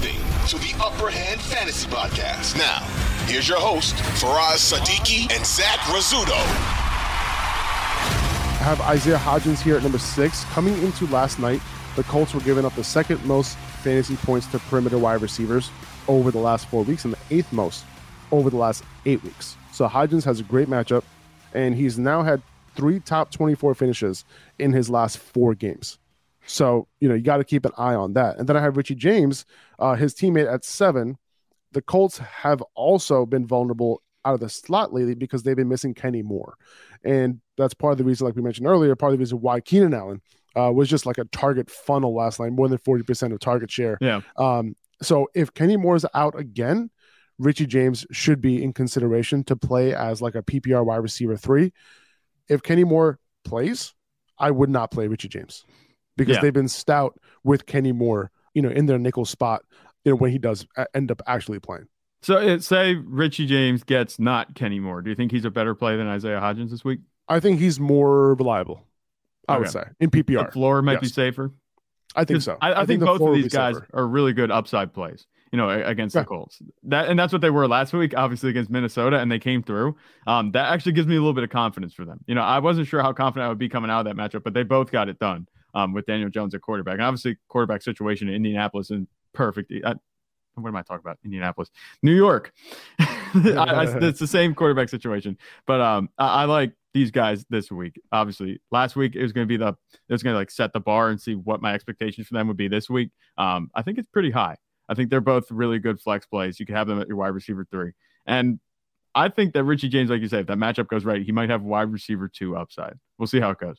listening to the Upper Hand Fantasy Podcast. Now, here's your host, Faraz Sadiqi and Zach Razzuto. I have Isaiah Hodgins here at number 6. Coming into last night, the Colts were giving up the second most fantasy points to perimeter wide receivers over the last 4 weeks and the 8th most over the last 8 weeks. So Hodgins has a great matchup, and he's now had 3 top 24 finishes in his last 4 games. So, you got to keep an eye on that. And then I have Richie James, his teammate at 7. The Colts have also been vulnerable out of the slot lately because they've been missing Kenny Moore. And that's part of the reason, like we mentioned earlier, part of the reason why Keenan Allen was just like a target funnel last night, more than 40% of target share. Yeah. So if Kenny Moore is out again, Richie James should be in consideration to play as like a PPR wide receiver 3. If Kenny Moore plays, I would not play Richie James because they've been stout with Kenny Moore, in their nickel spot, when he does end up actually playing. So say Richie James gets not Kenny Moore. Do you think he's a better play than Isaiah Hodgins this week? I think he's more reliable, I would say, in PPR. The floor might be safer. I think so. I think both of these guys are really good upside plays, against the Colts. And that's what they were last week, obviously, against Minnesota, and they came through. That actually gives me a little bit of confidence for them. I wasn't sure how confident I would be coming out of that matchup, but they both got it done with Daniel Jones at quarterback. And obviously, quarterback situation in Indianapolis and perfect. What am I talking about? Indianapolis, New York. It's the same quarterback situation, but I like these guys this week. Obviously, last week it was going to set the bar and see what my expectations for them would be this week. I think it's pretty high. I think they're both really good flex plays. You can have them at your wide receiver 3, and I think that Richie James, like you say, if that matchup goes right, he might have wide receiver 2 upside. We'll see how it goes.